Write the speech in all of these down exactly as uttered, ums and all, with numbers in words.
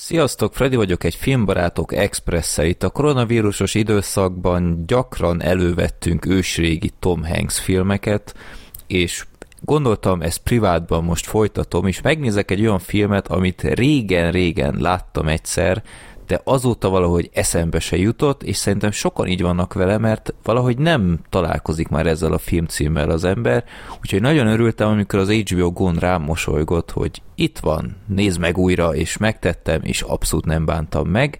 Sziasztok, Freddy vagyok, egy Filmbarátok Express-e. Itt a koronavírusos időszakban gyakran elővettünk ősrégi Tom Hanks filmeket, és gondoltam, ezt privátban most folytatom, és megnézek egy olyan filmet, amit régen-régen láttam egyszer, de azóta valahogy eszembe se jutott, és szerintem sokan így vannak vele, mert valahogy nem találkozik már ezzel a filmcímmel az ember, úgyhogy nagyon örültem, amikor az há bé o gón rám mosolygott, hogy itt van, nézd meg újra, és megtettem, és abszolút nem bántam meg.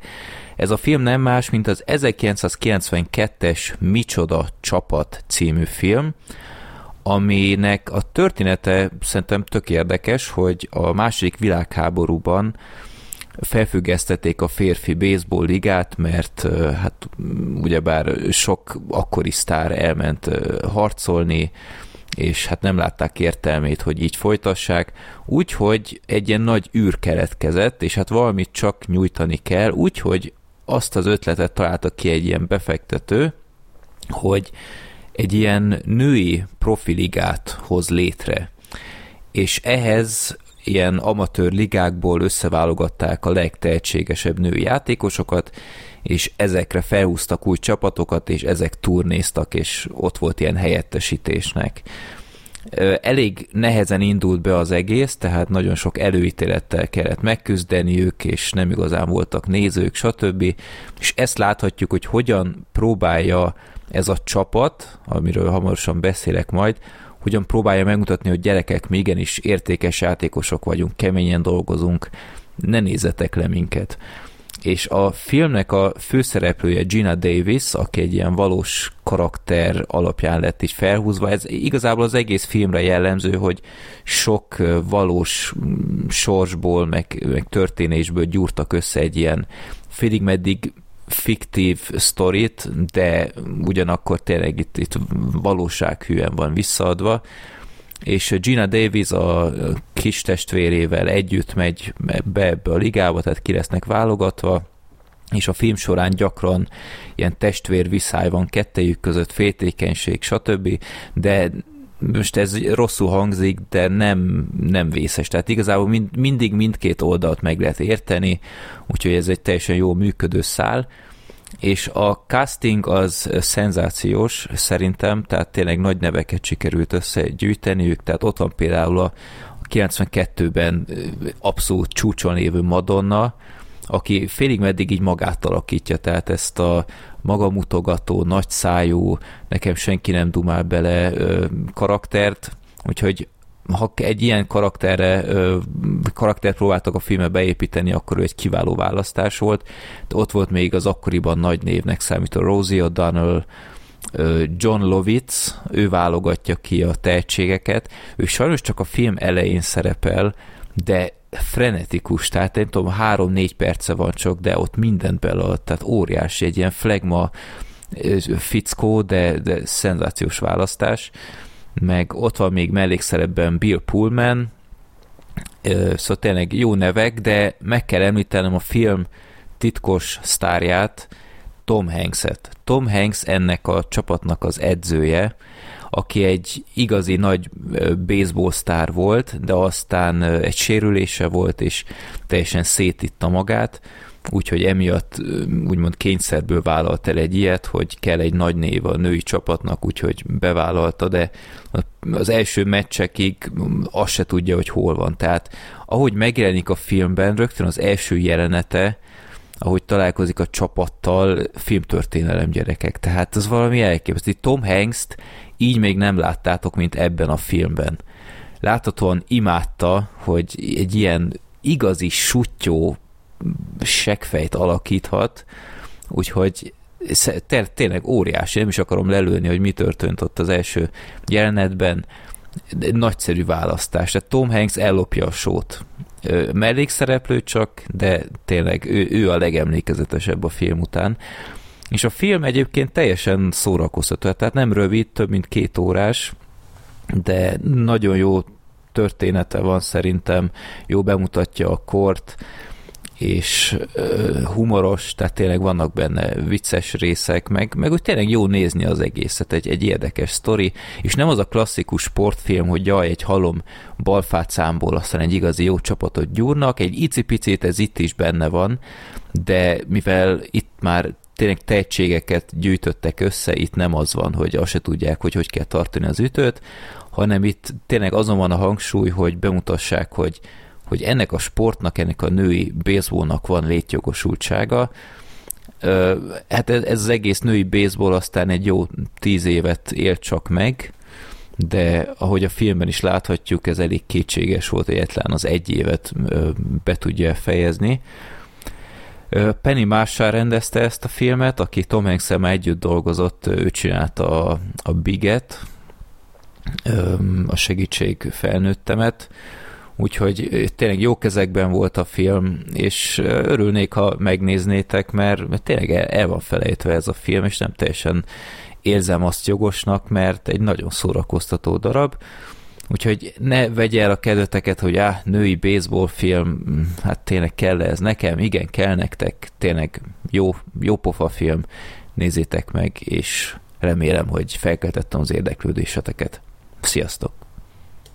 Ez a film nem más, mint az ezerkilencszázkilencvenkettes Micsoda csapat című film, aminek a története szerintem tök érdekes, hogy a második világháborúban felfüggesztették a férfi baseball ligát, mert hát ugyebár sok akkori sztár elment harcolni, és hát nem látták értelmét, hogy így folytassák, úgyhogy egy ilyen nagy űr keletkezett, és hát valamit csak nyújtani kell, úgyhogy azt az ötletet találta ki egy ilyen befektető, hogy egy ilyen női profiligát hoz létre, és ehhez ilyen amatőr ligákból összeválogatták a legtehetségesebb női játékosokat, és ezekre felhúztak új csapatokat, és ezek turnéztak, és ott volt ilyen helyettesítésnek. Elég nehezen indult be az egész, tehát nagyon sok előítélettel kellett megküzdeniük, és nem igazán voltak nézők, stb. És ezt láthatjuk, hogy hogyan próbálja ez a csapat, amiről hamarosan beszélek majd, hogyan próbálja megmutatni, hogy gyerekek, mi igenis értékes játékosok vagyunk, keményen dolgozunk, ne nézzetek le minket. És a filmnek a főszereplője Geena Davis, aki egy ilyen valós karakter alapján lett így felhúzva, ez igazából az egész filmre jellemző, hogy sok valós sorsból, meg, meg történésből gyúrtak össze egy ilyen félig meddig fiktív sztorit, de ugyanakkor tényleg itt, itt valósághűen van visszaadva, és Geena Davis a kis testvérével együtt megy be ebbe a ligába, tehát ki lesznek válogatva, és a film során gyakran ilyen testvérviszály van kettejük között, féltékenység, stb., de most ez rosszul hangzik, de nem, nem vészes. Tehát igazából mind, mindig mindkét oldalt meg lehet érteni, úgyhogy ez egy teljesen jól működő szál. És a casting az szenzációs szerintem, tehát tényleg nagy neveket sikerült összegyűjteniük, tehát ott van például a kilencvenkettőben abszolút csúcson lévő Madonna, aki félig meddig így magát alakítja, tehát ezt a magamutogató, nagyszájú, nekem senki nem dumál bele karaktert, úgyhogy ha egy ilyen karakterre, karaktert próbáltak a filmbe beépíteni, akkor ő egy kiváló választás volt. De ott volt még az akkoriban nagy névnek számító Rosie O'Donnell, John Lovitz, ő válogatja ki a tehetségeket. Ő sajnos csak a film elején szerepel, de frenetikus, tehát nem tudom, három-négy perce van csak, de ott mindent belead, tehát óriási, egy ilyen flegma fickó, de, de szenzációs választás. Meg ott van még mellékszerepben Bill Pullman, szóval tényleg jó nevek, de meg kell említenem a film titkos sztárját, Tom Hankset. Tom Hanks ennek a csapatnak az edzője, aki egy igazi nagy baseball sztár volt, de aztán egy sérülése volt, és teljesen szétitta magát, úgyhogy emiatt úgymond kényszerből vállalt el egy ilyet, hogy kell egy nagy név a női csapatnak, úgyhogy bevállalta, de az első meccsekig azt se tudja, hogy hol van. Tehát ahogy megjelenik a filmben, rögtön az első jelenete, ahogy találkozik a csapattal, filmtörténelem, gyerekek. Tehát ez valami elképesztő. Tom Hanks-t így még nem láttátok, mint ebben a filmben. Láthatóan imádta, hogy egy ilyen igazi suttyó seggfejt alakíthat, úgyhogy tényleg óriási, nem is akarom lelőni, hogy mi történt ott az első jelenetben. Nagyszerű választás. Tehát Tom Hanks ellopja a sót. Mellékszereplő csak, de tényleg ő, ő a legemlékezetesebb a film után. És a film egyébként teljesen szórakoztató, tehát nem rövid, több mint két órás, de nagyon jó története van szerintem, jó bemutatja a kort, és uh, humoros, tehát tényleg vannak benne vicces részek, meg, meg úgy tényleg jó nézni az egészet, egy, egy érdekes sztori, és nem az a klasszikus sportfilm, hogy jaj, egy halom balfácámból aztán egy igazi jó csapatot gyúrnak, egy icipicét ez itt is benne van, de mivel itt már tényleg tehetségeket gyűjtöttek össze, itt nem az van, hogy azt se tudják, hogy hogy kell tartani az ütőt, hanem itt tényleg azon van a hangsúly, hogy bemutassák, hogy hogy ennek a sportnak, ennek a női baseballnak van létjogosultsága. Hát ez az egész női baseball aztán egy jó tíz évet élt csak meg, de ahogy a filmben is láthatjuk, ez elég kétséges volt, hogy egyáltalán az egy évet be tudja fejezni. Penny Marshall rendezte ezt a filmet, aki Tom Hanks-el már együtt dolgozott, ő csinálta a, a Biget, a Segítség felnőttemet, úgyhogy tényleg jó kezekben volt a film, és örülnék, ha megnéznétek, mert tényleg el, el van felejtve ez a film, és nem teljesen érzem azt jogosnak, mert egy nagyon szórakoztató darab. Úgyhogy ne vegye el a kedveteket, hogy á, női baseball film, hát tényleg kell ez nekem, igen, kell nektek, tényleg jó, jó pofa film, nézzétek meg, és remélem, hogy felkeltettem az érdeklődéseteket. Sziasztok!